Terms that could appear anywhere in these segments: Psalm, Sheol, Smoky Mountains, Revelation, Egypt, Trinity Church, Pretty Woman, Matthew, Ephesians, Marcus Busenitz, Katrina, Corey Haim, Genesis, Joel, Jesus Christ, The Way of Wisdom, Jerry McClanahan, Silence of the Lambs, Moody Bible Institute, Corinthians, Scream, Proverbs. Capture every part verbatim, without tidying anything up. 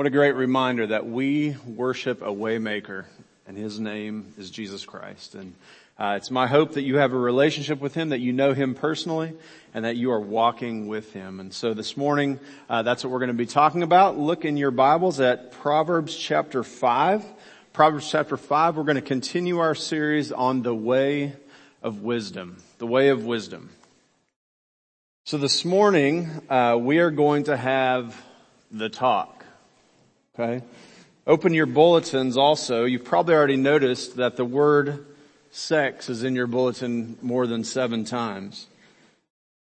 What a great reminder that we worship a waymaker, and his name is Jesus Christ. And uh, it's my hope that you have a relationship with him, that you know him personally, and that you are walking with him. And so this morning, uh, that's what we're going to be talking about. Look in your Bibles at Proverbs chapter five. Proverbs chapter five, we're going to continue our series on the way of wisdom. The way of wisdom. So this morning, uh, we are going to have the talk. Okay. Open your bulletins also. You've probably already noticed that the word sex is in your bulletin more than seven times.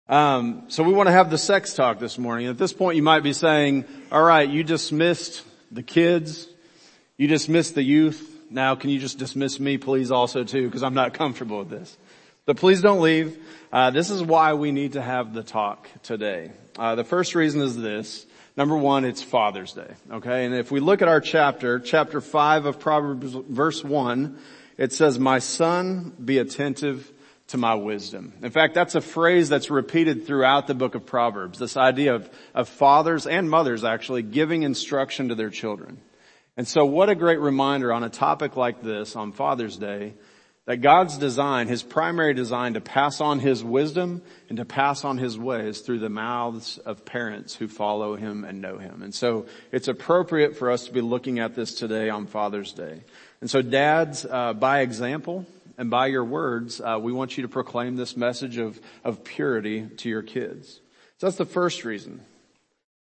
Um, so we want to have the sex talk this morning. At this point, you might be saying, all right, you dismissed the kids. You dismissed the youth. Now, can you just dismiss me, please, also, too, because I'm not comfortable with this. But please don't leave. Uh, this is why we need to have the talk today. Uh, the first reason is this. Number one, it's Father's Day, okay? And if we look at our chapter, chapter five of Proverbs, verse one, it says, "My son, be attentive to my wisdom." In fact, that's a phrase that's repeated throughout the book of Proverbs, this idea of, of fathers and mothers actually giving instruction to their children. And so what a great reminder on a topic like this on Father's Day that God's design, his primary design, to pass on his wisdom and to pass on his ways through the mouths of parents who follow him and know him. And so it's appropriate for us to be looking at this today on Father's Day. And so dads, uh, by example and by your words, uh, we want you to proclaim this message of, of purity to your kids. So that's the first reason.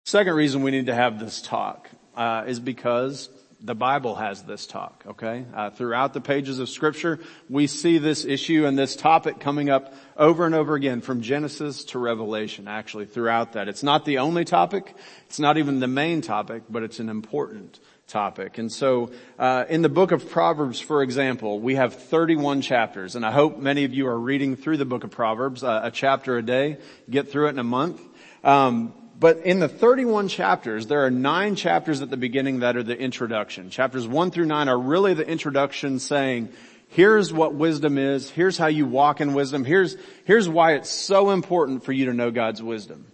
Second reason we need to have this talk, uh, is because the Bible has this talk, okay? Uh, throughout the pages of Scripture, we see this issue and this topic coming up over and over again from Genesis to Revelation, actually, throughout that. It's not the only topic. It's not even the main topic, but it's an important topic. And so, uh, in the book of Proverbs, for example, we have thirty-one chapters, and I hope many of you are reading through the book of Proverbs, uh, a chapter a day, get through it in a month. Um, But in the thirty-one chapters, there are nine chapters at the beginning that are the introduction. Chapters one through nine are really the introduction saying, here's what wisdom is, here's how you walk in wisdom, here's, here's why it's so important for you to know God's wisdom.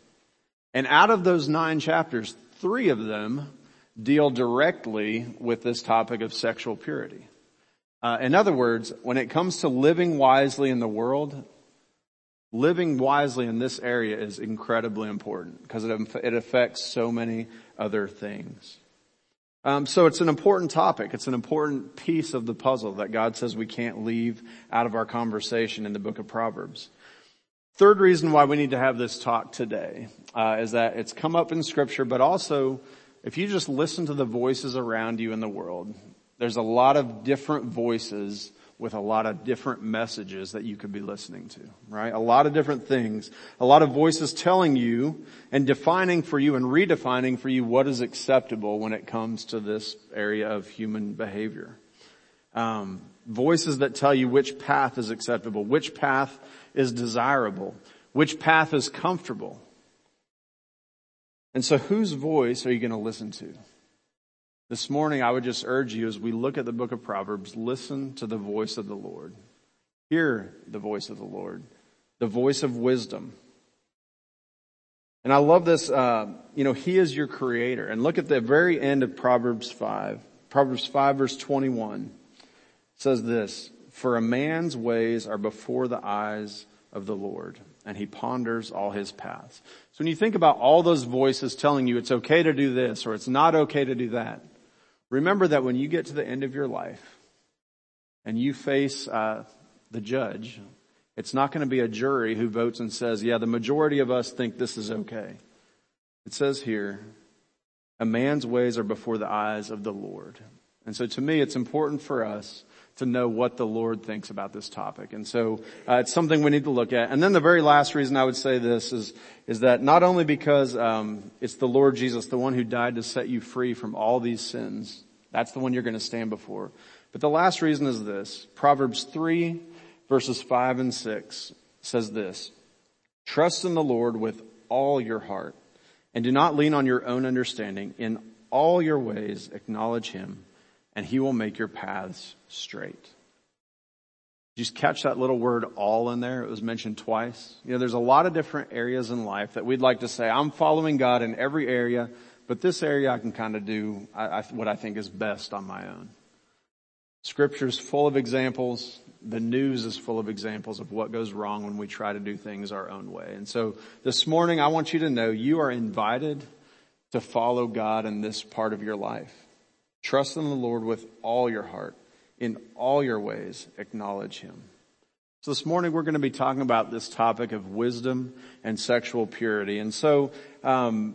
And out of those nine chapters, three of them deal directly with this topic of sexual purity. Uh, in other words, when it comes to living wisely in the world, living wisely in this area is incredibly important because it, it affects so many other things. Um, so it's an important topic. It's an important piece of the puzzle that God says we can't leave out of our conversation in the book of Proverbs. Third reason why we need to have this talk today uh, is that it's come up in Scripture, but also if you just listen to the voices around you in the world, there's a lot of different voices with a lot of different messages that you could be listening to, right? A lot of different things, a lot of voices telling you and defining for you and redefining for you what is acceptable when it comes to this area of human behavior. Um, voices that tell you which path is acceptable, which path is desirable, which path is comfortable. And so whose voice are you going to listen to? This morning, I would just urge you, as we look at the book of Proverbs, listen to the voice of the Lord. Hear the voice of the Lord, the voice of wisdom. And I love this, uh, you know, he is your creator. And look at the very end of Proverbs five. Proverbs five, verse twenty-one says this, "For a man's ways are before the eyes of the Lord, and he ponders all his paths." So when you think about all those voices telling you it's okay to do this or it's not okay to do that, remember that when you get to the end of your life and you face uh the judge, it's not going to be a jury who votes and says, yeah, the majority of us think this is okay. It says here, a man's ways are before the eyes of the Lord. And so to me, it's important for us to know what the Lord thinks about this topic. And so uh, it's something we need to look at. And then the very last reason I would say this is is that not only because um it's the Lord Jesus, the one who died to set you free from all these sins, that's the one you're going to stand before. But the last reason is this. Proverbs three, verses five and six says this, "Trust in the Lord with all your heart and do not lean on your own understanding. In all your ways acknowledge him, and he will make your paths straight." Just catch that little word "all" in there. It was mentioned twice. You know, there's a lot of different areas in life that we'd like to say, I'm following God in every area, But this area I can kind of do I, I, what I think is best on my own. Scripture's full of examples. The news is full of examples of what goes wrong when we try to do things our own way. And so this morning, I want you to know you are invited to follow God in this part of your life. Trust in the Lord with all your heart. In all your ways, acknowledge him. So this morning, we're going to be talking about this topic of wisdom and sexual purity. And so um,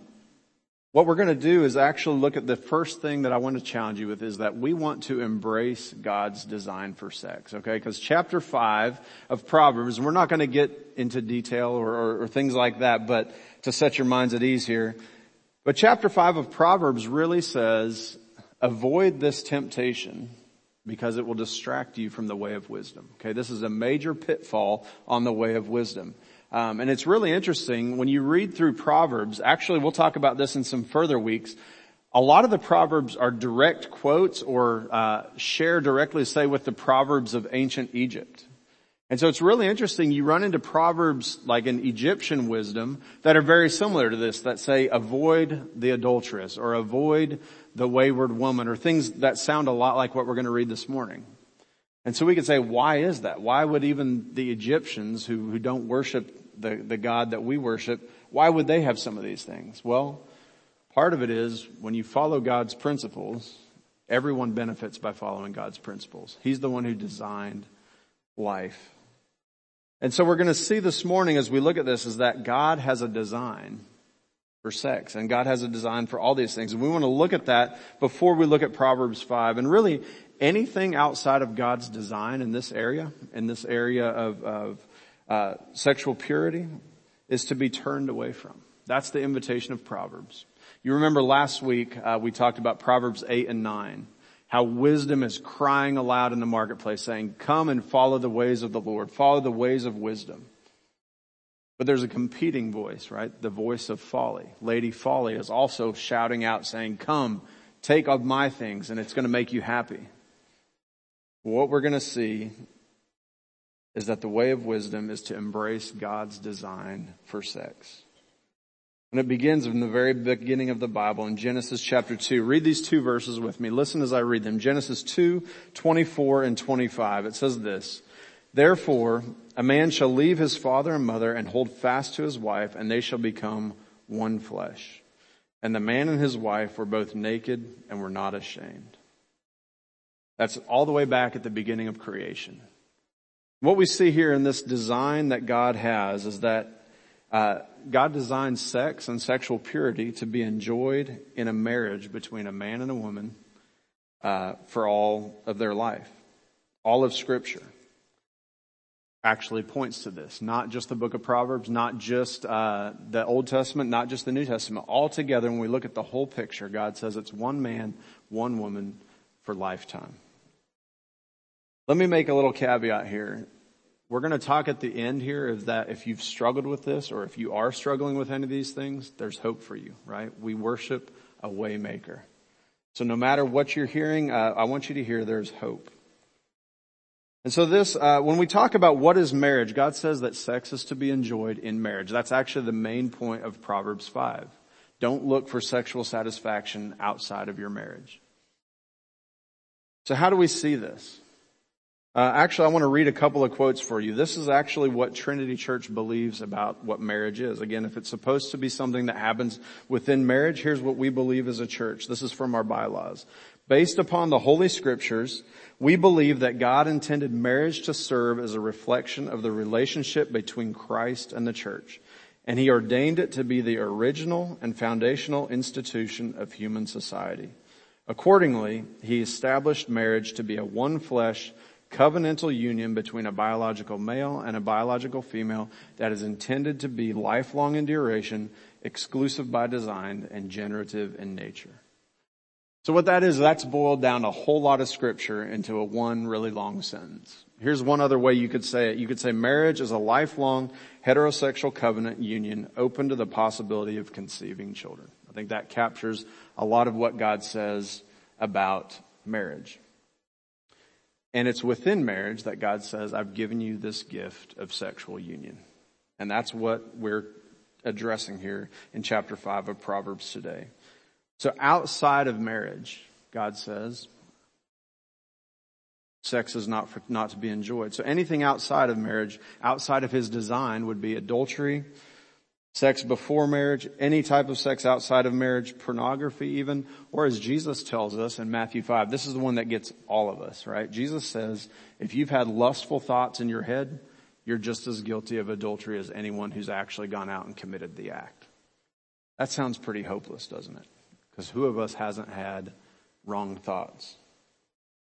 what we're going to do is actually look at the first thing that I want to challenge you with is that we want to embrace God's design for sex, okay? Because chapter five of Proverbs, and we're not going to get into detail or, or, or things like that, but to set your minds at ease here. But chapter five of Proverbs really says, avoid this temptation, because it will distract you from the way of wisdom. Okay, this is a major pitfall on the way of wisdom. Um, and it's really interesting when you read through Proverbs. Actually, we'll talk about this in some further weeks. A lot of the Proverbs are direct quotes or uh share directly, say, with the Proverbs of ancient Egypt. And so it's really interesting. You run into Proverbs like in Egyptian wisdom that are very similar to this, that say avoid the adulteress or avoid the wayward woman, or things that sound a lot like what we're going to read this morning. And so we could say, why is that? Why would even the Egyptians who, who don't worship the, the God that we worship, why would they have some of these things? Well, part of it is when you follow God's principles, everyone benefits by following God's principles. He's the one who designed life. And so we're going to see this morning as we look at this is that God has a design for sex, and God has a design for all these things. And we want to look at that before we look at Proverbs five. And really, anything outside of God's design in this area, in this area of, of uh sexual purity, is to be turned away from. That's the invitation of Proverbs. You remember last week uh, we talked about Proverbs eight and nine, how wisdom is crying aloud in the marketplace saying, come and follow the ways of the Lord, follow the ways of wisdom. But there's a competing voice, right? The voice of folly. Lady Folly is also shouting out saying, come, take of my things, and it's going to make you happy. What we're going to see is that the way of wisdom is to embrace God's design for sex. And it begins in the very beginning of the Bible in Genesis chapter two. Read these two verses with me. Listen as I read them. Genesis two, twenty-four and twenty-five. It says this, therefore, a man shall leave his father and mother and hold fast to his wife, and they shall become one flesh. And the man and his wife were both naked and were not ashamed. That's all the way back at the beginning of creation. What we see here in this design that God has is that uh, God designed sex and sexual purity to be enjoyed in a marriage between a man and a woman uh, for all of their life. All of Scripture actually points to this, not just the book of Proverbs, not just uh the Old Testament, not just the New Testament. Altogether, when we look at the whole picture, God says it's one man, one woman for lifetime. Let me make a little caveat here. We're going to talk at the end here of that if you've struggled with this or if you are struggling with any of these things, there's hope for you, right? We worship a way maker. So no matter what you're hearing, uh, I want you to hear there's hope. And so this, uh, when we talk about what is marriage, God says that sex is to be enjoyed in marriage. That's actually the main point of Proverbs five. Don't look for sexual satisfaction outside of your marriage. So how do we see this? Uh, actually, I want to read a couple of quotes for you. This is actually what Trinity Church believes about what marriage is. Again, if it's supposed to be something that happens within marriage, here's what we believe as a church. This is from our bylaws. Based upon the Holy Scriptures, we believe that God intended marriage to serve as a reflection of the relationship between Christ and the church, and he ordained it to be the original and foundational institution of human society. Accordingly, he established marriage to be a one-flesh, covenantal union between a biological male and a biological female that is intended to be lifelong in duration, exclusive by design, and generative in nature. So what that is, that's boiled down a whole lot of Scripture into a one really long sentence. Here's one other way you could say it. You could say marriage is a lifelong heterosexual covenant union open to the possibility of conceiving children. I think that captures a lot of what God says about marriage. And it's within marriage that God says, I've given you this gift of sexual union. And that's what we're addressing here in chapter five of Proverbs today. So outside of marriage, God says, sex is not for, not to be enjoyed. So anything outside of marriage, outside of his design, would be adultery, sex before marriage, any type of sex outside of marriage, pornography even, or as Jesus tells us in Matthew five, this is the one that gets all of us, right? Jesus says, if you've had lustful thoughts in your head, you're just as guilty of adultery as anyone who's actually gone out and committed the act. That sounds pretty hopeless, doesn't it? Because who of us hasn't had wrong thoughts?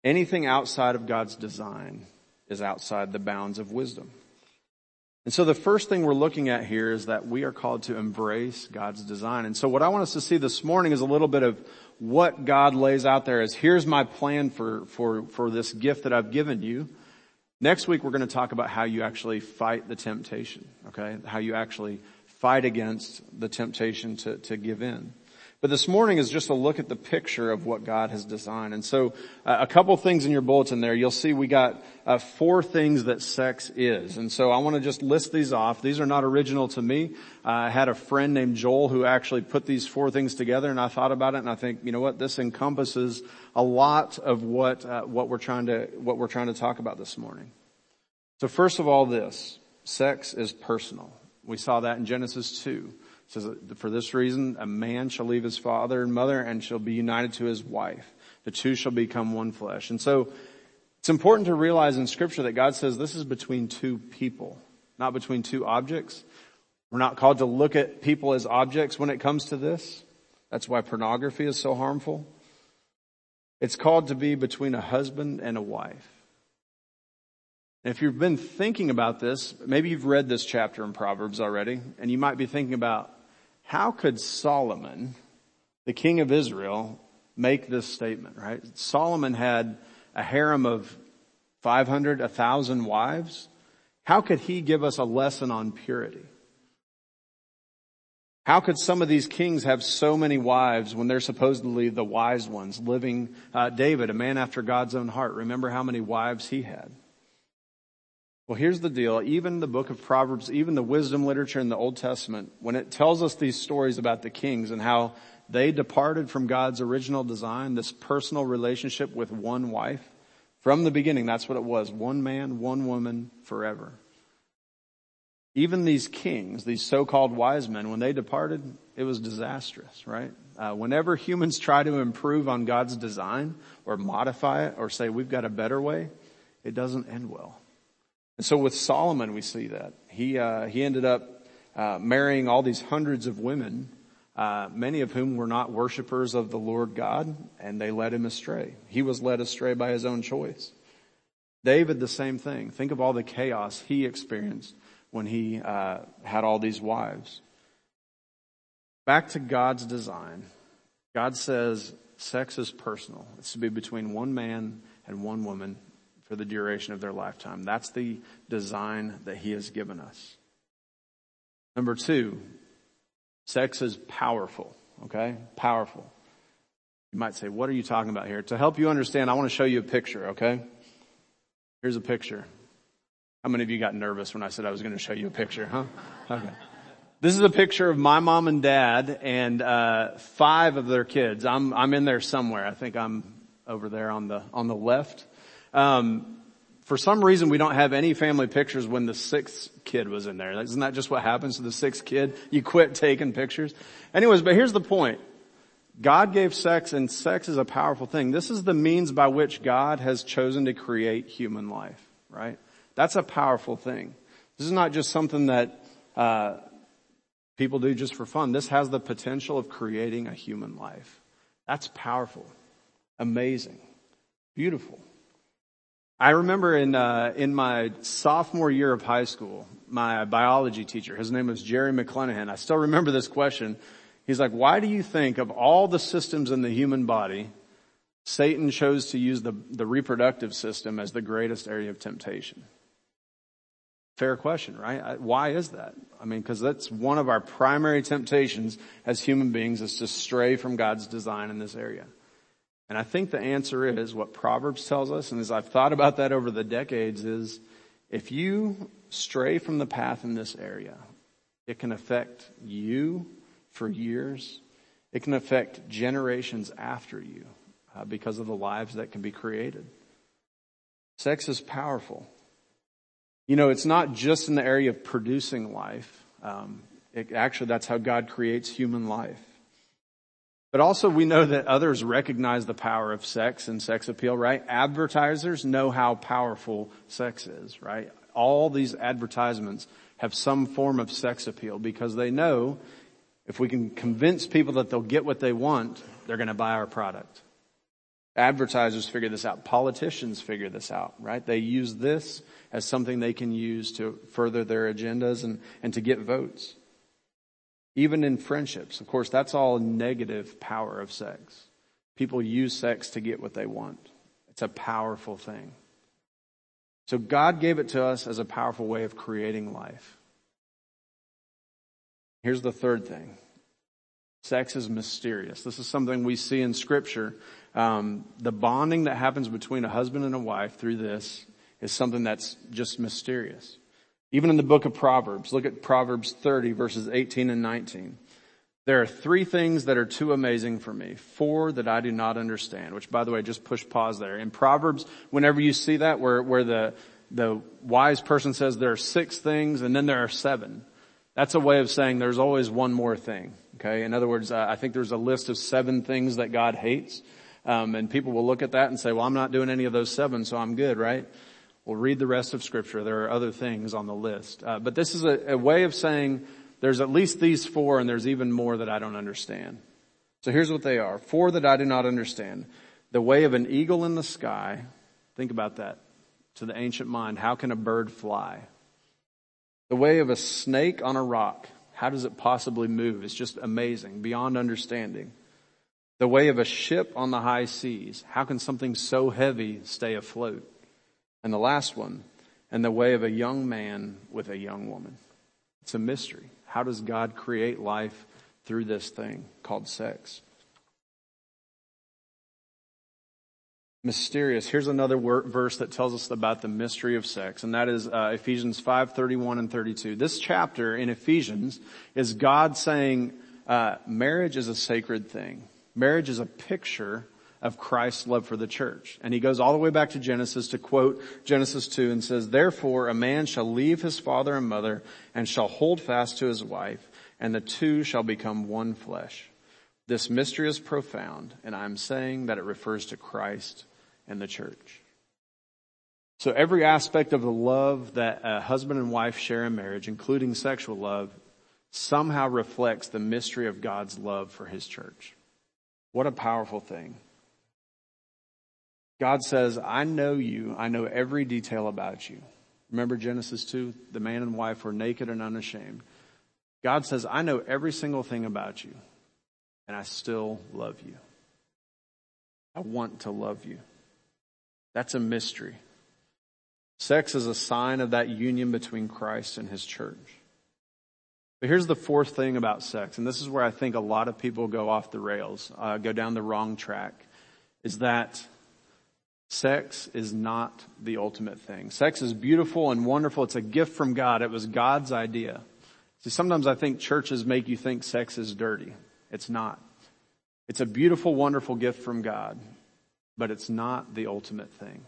Anything outside of God's design is outside the bounds of wisdom. And so the first thing we're looking at here is that we are called to embrace God's design. And so what I want us to see this morning is a little bit of what God lays out there as here's my plan for, for, for this gift that I've given you. Next week, we're going to talk about how you actually fight the temptation, okay? How you actually fight against the temptation to, to give in. But this morning is just a look at the picture of what God has designed. And so uh, a couple things in your bulletin there. You'll see we got uh, four things that sex is. And so I want to just list these off. These are not original to me. Uh, I had a friend named Joel who actually put these four things together, and I thought about it, and I think, you know what, this encompasses a lot of what uh, what we're trying to what we're trying to talk about this morning. So first of all, this, sex is personal. We saw that in Genesis two. It says, for this reason, a man shall leave his father and mother and shall be united to his wife. The two shall become one flesh. And so it's important to realize in Scripture that God says this is between two people, not between two objects. We're not called to look at people as objects when it comes to this. That's why pornography is so harmful. It's called to be between a husband and a wife. And if you've been thinking about this, maybe you've read this chapter in Proverbs already, and you might be thinking about, how could Solomon, the king of Israel, make this statement, right? Solomon had a harem of five hundred, one thousand wives. How could he give us a lesson on purity? How could some of these kings have so many wives when they're supposedly the wise ones living? Uh, David, a man after God's own heart, remember how many wives he had. Well, here's the deal. Even the book of Proverbs, even the wisdom literature in the Old Testament, when it tells us these stories about the kings and how they departed from God's original design, this personal relationship with one wife, from the beginning, that's what it was. One man, one woman, forever. Even these kings, these so-called wise men, when they departed, it was disastrous, right? Uh, whenever humans try to improve on God's design or modify it or say we've got a better way, it doesn't end well. And so with Solomon, we see that. He, uh, he ended up, uh, marrying all these hundreds of women, uh, many of whom were not worshipers of the Lord God, and they led him astray. He was led astray by his own choice. David, the same thing. Think of all the chaos he experienced when he, uh, had all these wives. Back to God's design. God says sex is personal. It's to be between one man and one woman for the duration of their lifetime. That's the design that he has given us. Number two, sex is powerful, okay? Powerful. You might say, what are you talking about here? To help you understand, I want to show you a picture, okay? Here's a picture. How many of you got nervous when I said I was going to show you a picture, huh? Okay. This is a picture of my mom and dad and uh five of their kids. I'm I'm in there somewhere. I think I'm over there on the on the left. Um, for some reason, we don't have any family pictures when the sixth kid was in there. Isn't that just what happens to the sixth kid? You quit taking pictures. Anyways, but here's the point. God gave sex, and sex is a powerful thing. This is the means by which God has chosen to create human life, right? That's a powerful thing. This is not just something that uh people do just for fun. This has the potential of creating a human life. That's powerful, amazing, beautiful. I remember in, uh, in my sophomore year of high school, my biology teacher, his name was Jerry McClanahan. I still remember this question. He's like, why do you think of all the systems in the human body, Satan chose to use the, the reproductive system as the greatest area of temptation? Fair question, right? Why is that? I mean, because that's one of our primary temptations as human beings is to stray from God's design in this area. And I think the answer is what Proverbs tells us, and as I've thought about that over the decades, is if you stray from the path in this area, it can affect you for years. It can affect generations after you uh, because of the lives that can be created. Sex is powerful. You know, it's not just in the area of producing life. Um, it, actually, that's how God creates human life. But also we know that others recognize the power of sex and sex appeal, right? Advertisers know how powerful sex is, right? All these advertisements have some form of sex appeal because they know if we can convince people that they'll get what they want, they're going to buy our product. Advertisers figure this out. Politicians figure this out, right? They use this as something they can use to further their agendas and, and to get votes. Even in friendships, of course, that's all negative power of sex. People use sex to get what they want. It's a powerful thing. So God gave it to us as a powerful way of creating life. Here's the third thing. Sex is mysterious. This is something we see in Scripture. Um, the bonding that happens between a husband and a wife through this is something that's just mysterious. Even in the book of Proverbs, look at Proverbs thirty, verses eighteen and nineteen. There are three things that are too amazing for me, four that I do not understand, which, by the way, just push pause there. In Proverbs, whenever you see that, where, where the, the wise person says there are six things and then there are seven, that's a way of saying there's always one more thing, okay? In other words, uh, I think there's a list of seven things that God hates, um, and people will look at that and say, well, I'm not doing any of those seven, so I'm good, right? We'll read the rest of Scripture. There are other things on the list. Uh, but this is a, a way of saying there's at least these four and there's even more that I don't understand. So here's what they are. Four that I do not understand. The way of an eagle in the sky. Think about that. To the ancient mind, how can a bird fly? The way of a snake on a rock. How does it possibly move? It's just amazing, beyond understanding. The way of a ship on the high seas. How can something so heavy stay afloat? And the last one, and the way of a young man with a young woman. It's a mystery. How does God create life through this thing called sex? Mysterious. Here's another word, verse that tells us about the mystery of sex, and that is uh, Ephesians five, thirty-one and thirty-two. This chapter in Ephesians is God saying uh, marriage is a sacred thing. Marriage is a picture of Christ's love for the church. And he goes all the way back to Genesis to quote Genesis two and says, therefore a man shall leave his father and mother and shall hold fast to his wife, and the two shall become one flesh. This mystery is profound, and I'm saying that it refers to Christ and the church. So every aspect of the love that a husband and wife share in marriage, including sexual love, somehow reflects the mystery of God's love for his church. What a powerful thing. God says, I know you. I know every detail about you. Remember Genesis two? The man and wife were naked and unashamed. God says, I know every single thing about you, and I still love you. I want to love you. That's a mystery. Sex is a sign of that union between Christ and his church. But here's the fourth thing about sex, and this is where I think a lot of people go off the rails, uh, go down the wrong track, is that sex is not the ultimate thing. Sex is beautiful and wonderful. It's a gift from God. It was God's idea. See, sometimes I think churches make you think sex is dirty. It's not. It's a beautiful, wonderful gift from God, but it's not the ultimate thing.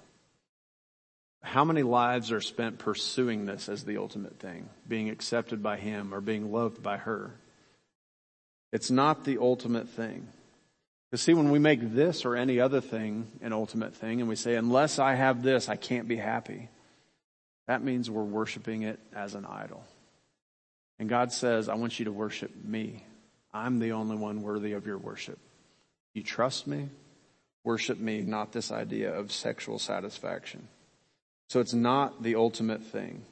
How many lives are spent pursuing this as the ultimate thing, being accepted by him or being loved by her? It's not the ultimate thing. Because see, when we make this or any other thing an ultimate thing and we say, unless I have this, I can't be happy, that means we're worshiping it as an idol. And God says, I want you to worship me. I'm the only one worthy of your worship. You trust me? Worship me, not this idea of sexual satisfaction. So it's not the ultimate thing.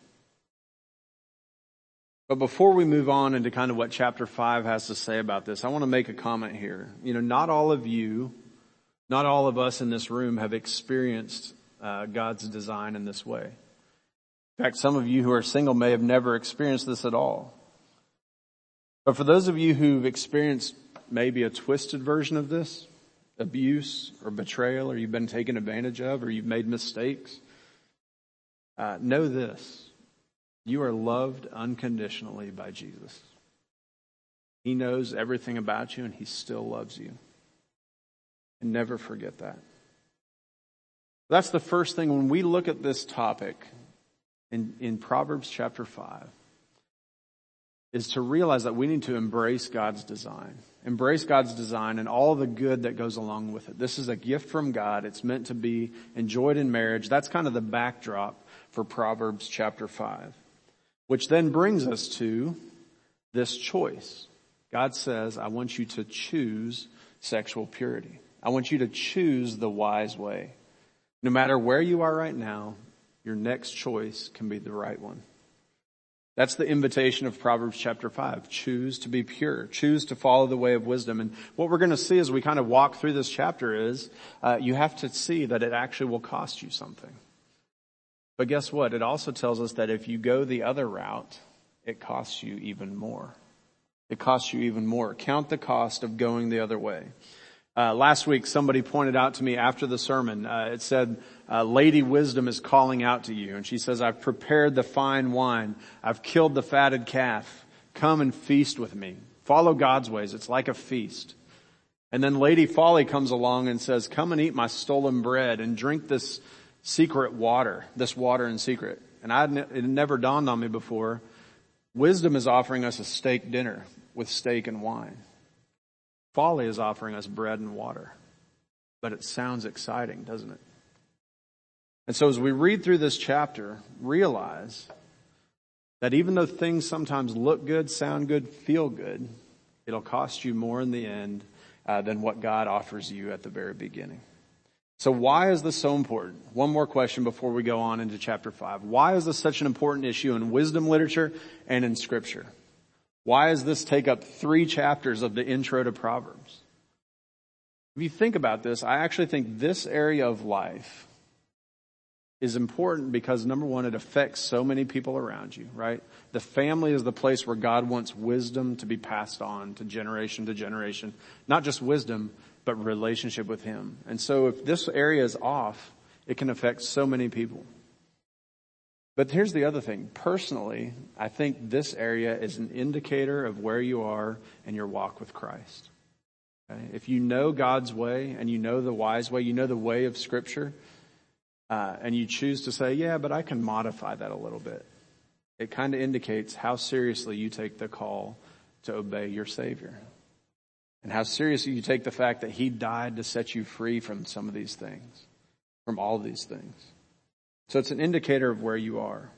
But before we move on into kind of what chapter five has to say about this, I want to make a comment here. You know, not all of you, not all of us in this room have experienced uh, God's design in this way. In fact, some of you who are single may have never experienced this at all. But for those of you who've experienced maybe a twisted version of this, abuse or betrayal, or you've been taken advantage of, or you've made mistakes, uh, know this. You are loved unconditionally by Jesus. He knows everything about you, and he still loves you. And never forget that. That's the first thing when we look at this topic in, in Proverbs chapter five, is to realize that we need to embrace God's design. Embrace God's design and all the good that goes along with it. This is a gift from God. It's meant to be enjoyed in marriage. That's kind of the backdrop for Proverbs chapter five, which then brings us to this choice. God says, I want you to choose sexual purity. I want you to choose the wise way. No matter where you are right now, your next choice can be the right one. That's the invitation of Proverbs chapter five. Choose to be pure. Choose to follow the way of wisdom. And what we're going to see as we kind of walk through this chapter is uh, you have to see that it actually will cost you something. But guess what? It also tells us that if you go the other route, it costs you even more. It costs you even more. Count the cost of going the other way. Uh, last week, somebody pointed out to me after the sermon, uh, it said, uh, Lady Wisdom is calling out to you. And she says, I've prepared the fine wine. I've killed the fatted calf. Come and feast with me. Follow God's ways. It's like a feast. And then Lady Folly comes along and says, come and eat my stolen bread and drink this secret water, this water in secret. And I ne- it never dawned on me before. Wisdom is offering us a steak dinner with steak and wine. Folly is offering us bread and water. But it sounds exciting, doesn't it? And so as we read through this chapter, realize that even though things sometimes look good, sound good, feel good, it'll cost you more in the end uh, than what God offers you at the very beginning. So why is this so important? One more question before we go on into chapter five. Why is this such an important issue in wisdom literature and in Scripture? Why does this take up three chapters of the intro to Proverbs? If you think about this, I actually think this area of life is important because, number one, it affects so many people around you, right? The family is the place where God wants wisdom to be passed on to generation to generation. Not just wisdom, but relationship with Him. And so if this area is off, it can affect so many people. But here's the other thing. Personally, I think this area is an indicator of where you are in your walk with Christ. Okay? If you know God's way and you know the wise way, you know the way of Scripture, uh, and you choose to say, yeah, but I can modify that a little bit, it kind of indicates how seriously you take the call to obey your Savior and how seriously you take the fact that He died to set you free from some of these things, from all these things. So it's an indicator of where you are.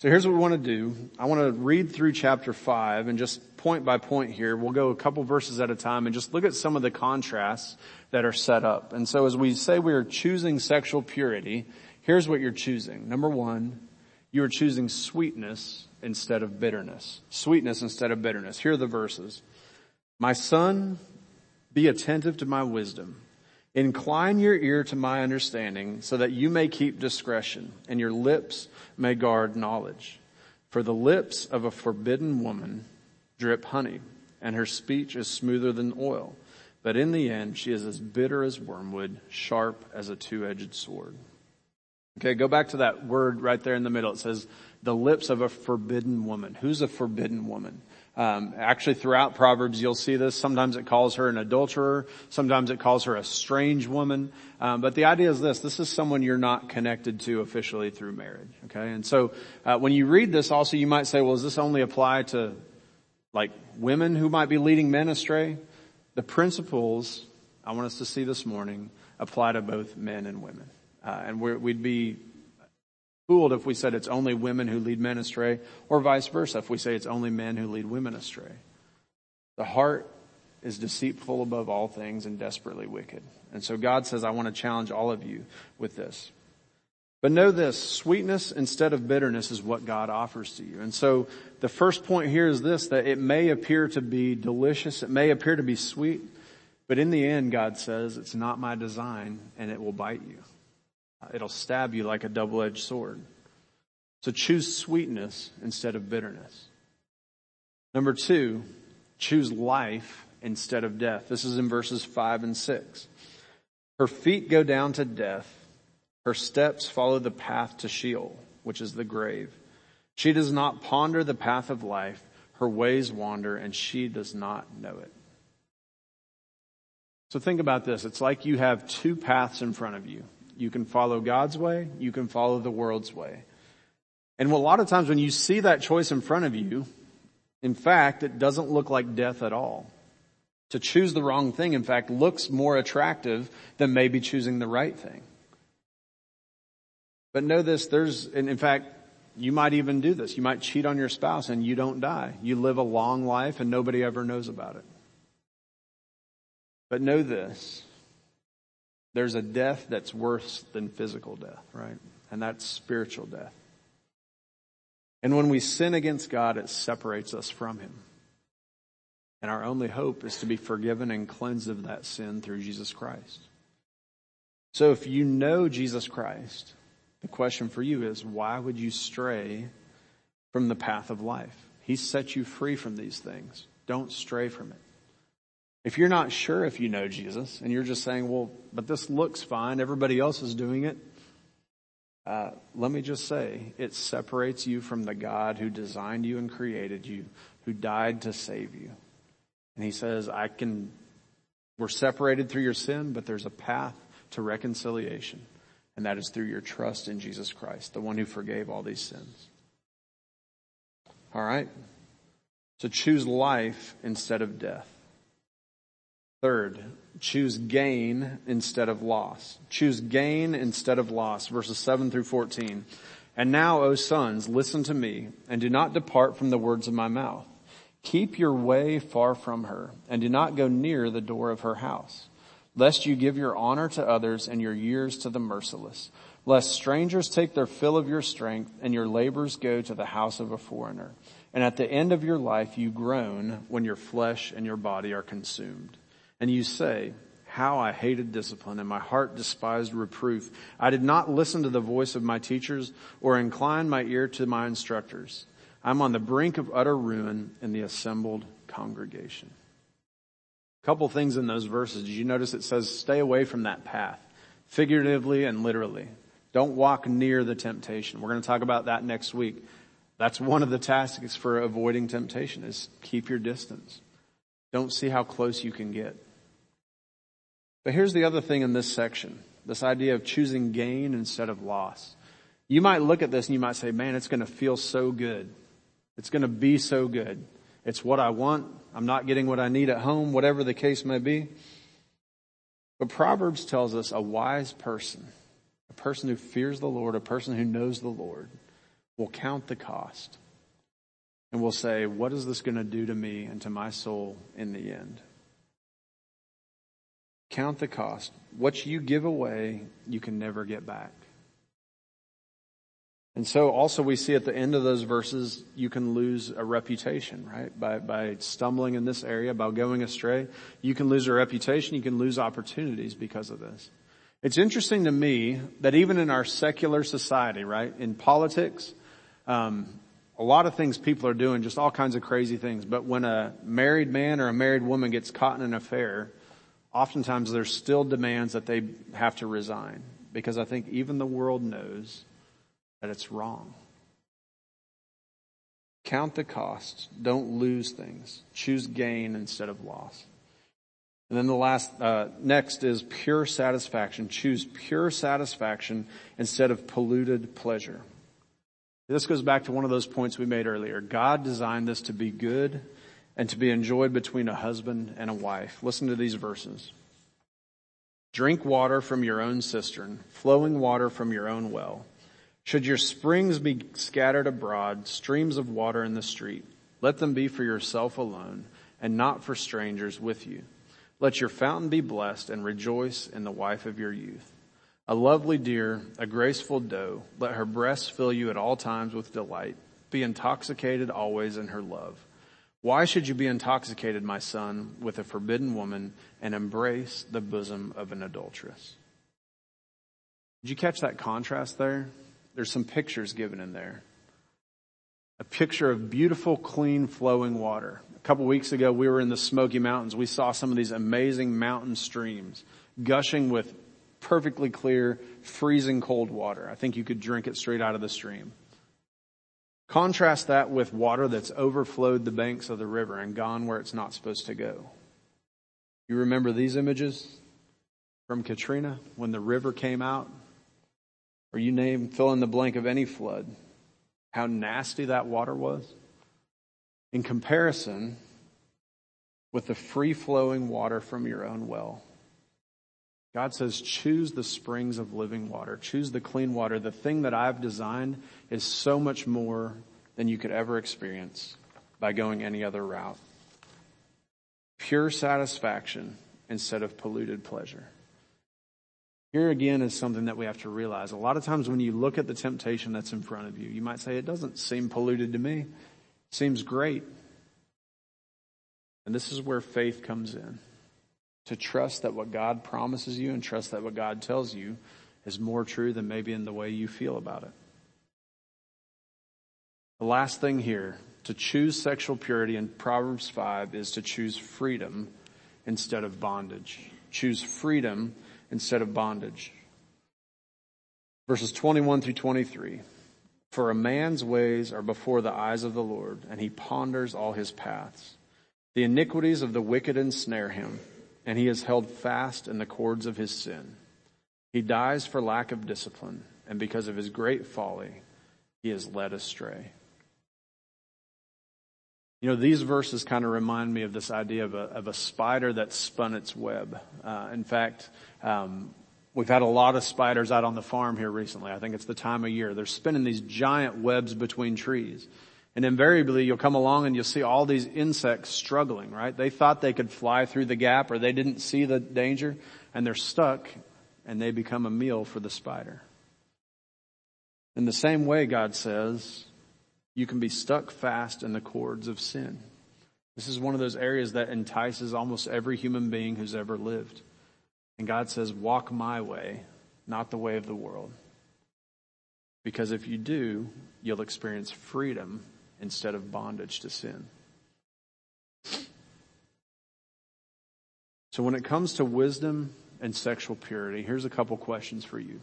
So here's what we want to do. I want to read through chapter five and just point by point here. We'll go a couple verses at a time and just look at some of the contrasts that are set up. And so as we say we are choosing sexual purity, here's what you're choosing. Number one, you are choosing sweetness instead of bitterness. Sweetness instead of bitterness. Here are the verses. My son, be attentive to my wisdom. Incline your ear to my understanding so that you may keep discretion and your lips may guard knowledge. For the lips of a forbidden woman drip honey and her speech is smoother than oil. But in the end, she is as bitter as wormwood, sharp as a two-edged sword. Okay, go back to that word right there in the middle. It says the lips of a forbidden woman. Who's a forbidden woman? Um, actually throughout Proverbs you'll see this. Sometimes it calls her an adulterer. Sometimes it calls her a strange woman. Um, but the idea is this. This is someone you're not connected to officially through marriage. Okay? And so, uh, when you read this also you might say, well, does this only apply to like women who might be leading men astray? The principles I want us to see this morning apply to both men and women. Uh, and we're, we'd be fooled if we said it's only women who lead men astray, or vice versa if we say it's only men who lead women astray. The heart is deceitful above all things and desperately wicked. And so God says, I want to challenge all of you with this. But know this, sweetness instead of bitterness is what God offers to you. And so the first point here is this, that it may appear to be delicious, it may appear to be sweet, but in the end God says it's not my design and it will bite you. It'll stab you like a double-edged sword. So choose sweetness instead of bitterness. Number two, choose life instead of death. This is in verses five and six. Her feet go down to death. Her steps follow the path to Sheol, which is the grave. She does not ponder the path of life, Her ways wander, and she does not know it. So think about this. It's like you have two paths in front of you. You can follow God's way. You can follow the world's way. And a lot of times when you see that choice in front of you, in fact, it doesn't look like death at all. To choose the wrong thing, in fact, looks more attractive than maybe choosing the right thing. But know this, there's, and in fact, you might even do this. You might cheat on your spouse and you don't die. You live a long life and nobody ever knows about it. But know this, there's a death that's worse than physical death, right? And that's spiritual death. And when we sin against God, it separates us from Him. And our only hope is to be forgiven and cleansed of that sin through Jesus Christ. So if you know Jesus Christ, the question for you is, why would you stray from the path of life? He set you free from these things. Don't stray from it. If you're not sure if you know Jesus and you're just saying, well, but this looks fine, everybody else is doing it, uh, let me just say, it separates you from the God who designed you and created you, who died to save you. And He says, I can, we're separated through your sin, but there's a path to reconciliation, and that is through your trust in Jesus Christ, the one who forgave all these sins. All right? So choose life instead of death. Third, choose gain instead of loss. Choose gain instead of loss, verses seven through fourteen. And now, O sons, listen to me, and do not depart from the words of my mouth. Keep your way far from her, and do not go near the door of her house, lest you give your honor to others and your years to the merciless, lest strangers take their fill of your strength, and your labors go to the house of a foreigner. And at the end of your life you groan when your flesh and your body are consumed. And you say, how I hated discipline, and my heart despised reproof. I did not listen to the voice of my teachers or incline my ear to my instructors. I'm on the brink of utter ruin in the assembled congregation. A couple things in those verses. Did you notice it says, stay away from that path, figuratively and literally. Don't walk near the temptation. We're going to talk about that next week. That's one of the tactics for avoiding temptation, is keep your distance. Don't see how close you can get. But here's the other thing in this section, this idea of choosing gain instead of loss. You might look at this and you might say, man, it's going to feel so good. It's going to be so good. It's what I want. I'm not getting what I need at home, whatever the case may be. But Proverbs tells us a wise person, a person who fears the Lord, a person who knows the Lord, will count the cost and will say, what is this going to do to me and to my soul in the end? Count the cost. What you give away, you can never get back. And so also we see at the end of those verses, you can lose a reputation, right? By by stumbling in this area, by going astray, you can lose a reputation, you can lose opportunities because of this. It's interesting to me that even in our secular society, right, in politics, um, a lot of things people are doing, just all kinds of crazy things. But when a married man or a married woman gets caught in an affair, oftentimes there's still demands that they have to resign, because I think even the world knows that it's wrong. Count the costs. Don't lose things. Choose gain instead of loss. And then the last, uh, next is pure satisfaction. Choose pure satisfaction instead of polluted pleasure. This goes back to one of those points we made earlier. God designed this to be good and to be enjoyed between a husband and a wife. Listen to these verses. Drink water from your own cistern, flowing water from your own well. Should your springs be scattered abroad, streams of water in the street, let them be for yourself alone and not for strangers with you. Let your fountain be blessed and rejoice in the wife of your youth. A lovely deer, a graceful doe, let her breasts fill you at all times with delight. Be intoxicated always in her love. Why should you be intoxicated, my son, with a forbidden woman, and embrace the bosom of an adulteress? Did you catch that contrast there? There's some pictures given in there. A picture of beautiful, clean, flowing water. A couple weeks ago, we were in the Smoky Mountains. We saw some of these amazing mountain streams gushing with perfectly clear, freezing cold water. I think you could drink it straight out of the stream. Contrast that with water that's overflowed the banks of the river and gone where it's not supposed to go. You remember these images from Katrina when the river came out? Or you name, fill in the blank of any flood. How nasty that water was. In comparison with the free-flowing water from your own well. God says, choose the springs of living water. Choose the clean water. The thing that I've designed is so much more than you could ever experience by going any other route. Pure satisfaction instead of polluted pleasure. Here again is something that we have to realize. A lot of times when you look at the temptation that's in front of you, you might say, it doesn't seem polluted to me. It seems great. And this is where faith comes in. To trust that what God promises you and trust that what God tells you is more true than maybe in the way you feel about it. The last thing here, to choose sexual purity in Proverbs five is to choose freedom instead of bondage. Choose freedom instead of bondage. Verses twenty-one through twenty-three. For a man's ways are before the eyes of the Lord, and he ponders all his paths. The iniquities of the wicked ensnare him, and he is held fast in the cords of his sin. He dies for lack of discipline, and because of his great folly, he is led astray. You know, these verses kind of remind me of this idea of a, of a spider that spun its web. Uh, in fact, um, we've had a lot of spiders out on the farm here recently. I think it's the time of year. They're spinning these giant webs between trees. And invariably, you'll come along and you'll see all these insects struggling, right? They thought they could fly through the gap or they didn't see the danger, and they're stuck, and they become a meal for the spider. In the same way, God says, you can be stuck fast in the cords of sin. This is one of those areas that entices almost every human being who's ever lived. And God says, walk my way, not the way of the world. Because if you do, you'll experience freedom instead of bondage to sin. So when it comes to wisdom and sexual purity, here's a couple questions for you.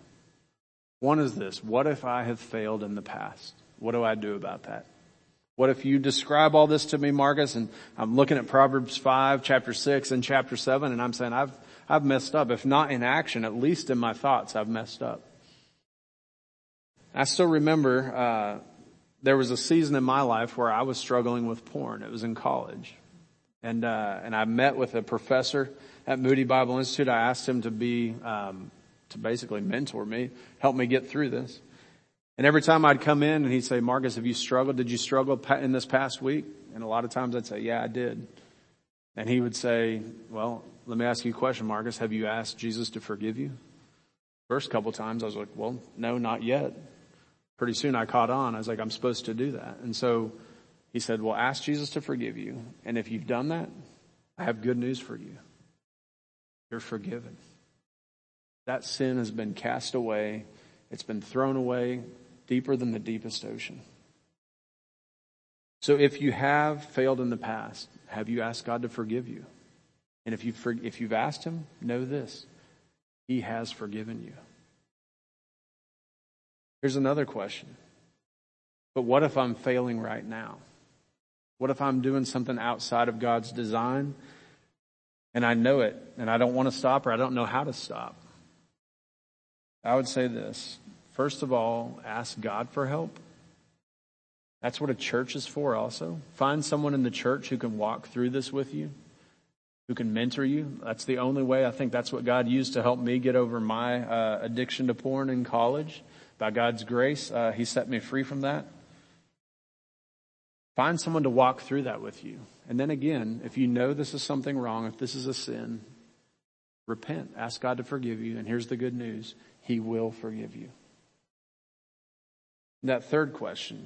One is this: what if I have failed in the past? What do I do about that? What if you describe all this to me, Marcus, and I'm looking at Proverbs five, chapter six, and chapter seven, and I'm saying I've I've messed up. If not in action, at least in my thoughts, I've messed up. I still remember uh there was a season in my life where I was struggling with porn. It was in college. And, uh, and I met with a professor at Moody Bible Institute. I asked him to be, um, to basically mentor me, help me get through this. And every time I'd come in and he'd say, Marcus, have you struggled? Did you struggle in this past week? And a lot of times I'd say, yeah, I did. And he would say, well, let me ask you a question, Marcus. Have you asked Jesus to forgive you? First couple times I was like, well, no, not yet. Pretty soon I caught on. I was like, I'm supposed to do that. And so he said, well, ask Jesus to forgive you. And if you've done that, I have good news for you. You're forgiven. That sin has been cast away. It's been thrown away deeper than the deepest ocean. So if you have failed in the past, have you asked God to forgive you? And if you've, if you've asked him, know this: he has forgiven you. Here's another question. But what if I'm failing right now? What if I'm doing something outside of God's design and I know it and I don't want to stop or I don't know how to stop? I would say this. First of all, ask God for help. That's what a church is for also. Find someone in the church who can walk through this with you, who can mentor you. That's the only way. I think that's what God used to help me get over my uh, addiction to porn in college. By God's grace, uh, he set me free from that. Find someone to walk through that with you. And then again, if you know this is something wrong, if this is a sin, repent. Ask God to forgive you. And here's the good news. He will forgive you. And that third question,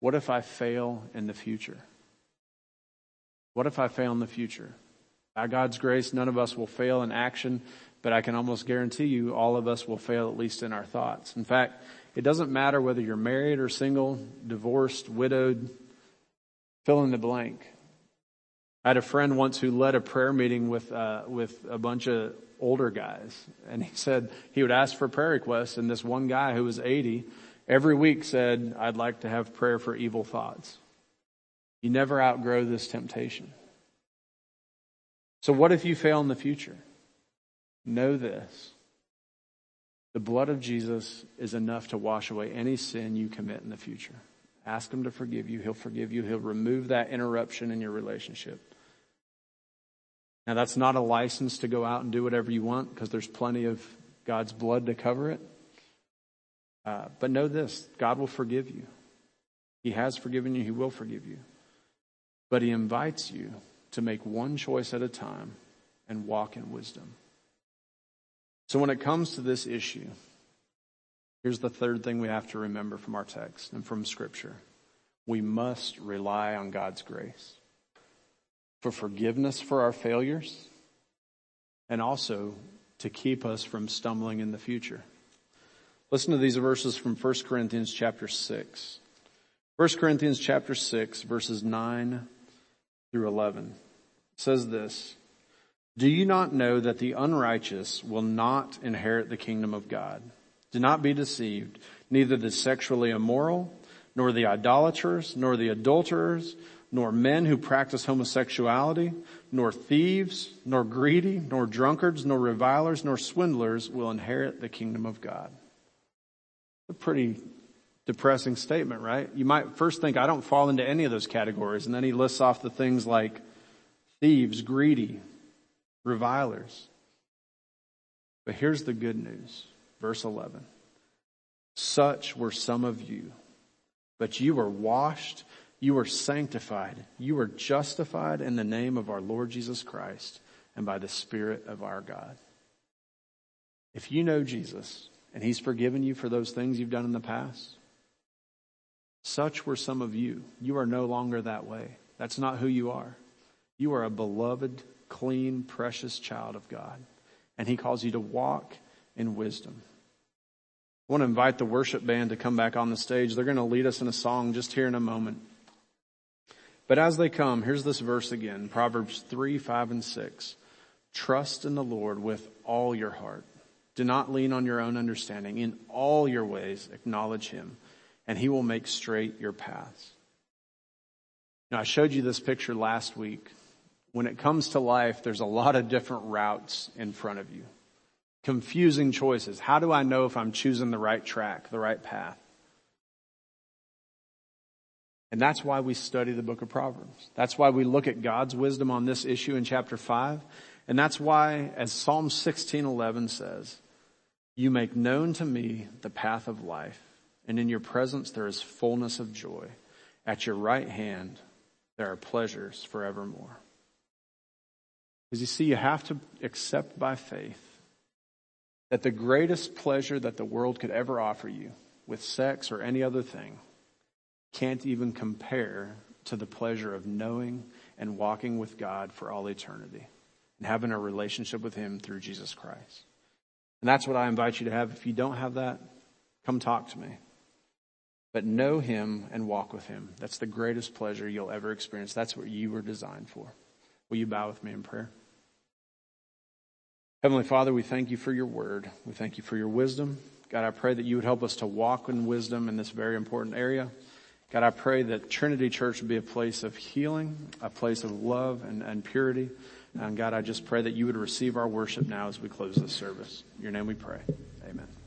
what if I fail in the future? What if I fail in the future? By God's grace, none of us will fail in action. But I can almost guarantee you all of us will fail, at least in our thoughts. In fact, it doesn't matter whether you're married or single, divorced, widowed, fill in the blank. I had a friend once who led a prayer meeting with uh, with a bunch of older guys. And he said he would ask for prayer requests. And this one guy who was eighty every week said, I'd like to have prayer for evil thoughts. You never outgrow this temptation. So what if you fail in the future? Know this. The blood of Jesus is enough to wash away any sin you commit in the future. Ask him to forgive you. He'll forgive you. He'll remove that interruption in your relationship. Now, that's not a license to go out and do whatever you want, because there's plenty of God's blood to cover it. Uh, but know this, God will forgive you. He has forgiven you. He will forgive you. But he invites you to make one choice at a time and walk in wisdom. So when it comes to this issue, here's the third thing we have to remember from our text and from Scripture. We must rely on God's grace for forgiveness for our failures, and also to keep us from stumbling in the future. Listen to these verses from First Corinthians chapter six. First Corinthians chapter six, verses nine through eleven. It says this, "Do you not know that the unrighteous will not inherit the kingdom of God? Do not be deceived, neither the sexually immoral, nor the idolaters, nor the adulterers, nor men who practice homosexuality, nor thieves, nor greedy, nor drunkards, nor revilers, nor swindlers will inherit the kingdom of God." A pretty depressing statement, right? You might first think, I don't fall into any of those categories. And then he lists off the things like thieves, greedy, revilers. But here's the good news. Verse eleven, "Such were some of you, but you were washed, you were sanctified, you were justified in the name of our Lord Jesus Christ and by the Spirit of our God." If you know Jesus and he's forgiven you for those things you've done in the past, such were some of you. You are no longer that way. That's not who you are. You are a beloved, clean, precious child of God, and he calls you to walk in wisdom. I want to invite the worship band to come back on the stage. They're going to lead us in a song just here in a moment. But as they come, here's this verse again, Proverbs three, five, and six. "Trust in the Lord with all your heart. Do not lean on your own understanding. In all your ways acknowledge him, and he will make straight your paths." Now, I showed you this picture last week. When it comes to life, there's a lot of different routes in front of you. Confusing choices. How do I know if I'm choosing the right track, the right path? And that's why we study the book of Proverbs. That's why we look at God's wisdom on this issue in chapter five. And that's why, as Psalm sixteen eleven says, "You make known to me the path of life, and in your presence there is fullness of joy. At your right hand there are pleasures forevermore." Because you see, you have to accept by faith that the greatest pleasure that the world could ever offer you with sex or any other thing can't even compare to the pleasure of knowing and walking with God for all eternity and having a relationship with him through Jesus Christ. And that's what I invite you to have. If you don't have that, come talk to me. But know him and walk with him. That's the greatest pleasure you'll ever experience. That's what you were designed for. Will you bow with me in prayer? Heavenly Father, we thank you for your word. We thank you for your wisdom. God, I pray that you would help us to walk in wisdom in this very important area. God, I pray that Trinity Church would be a place of healing, a place of love and, and purity. And God, I just pray that you would receive our worship now as we close this service. In your name we pray. Amen.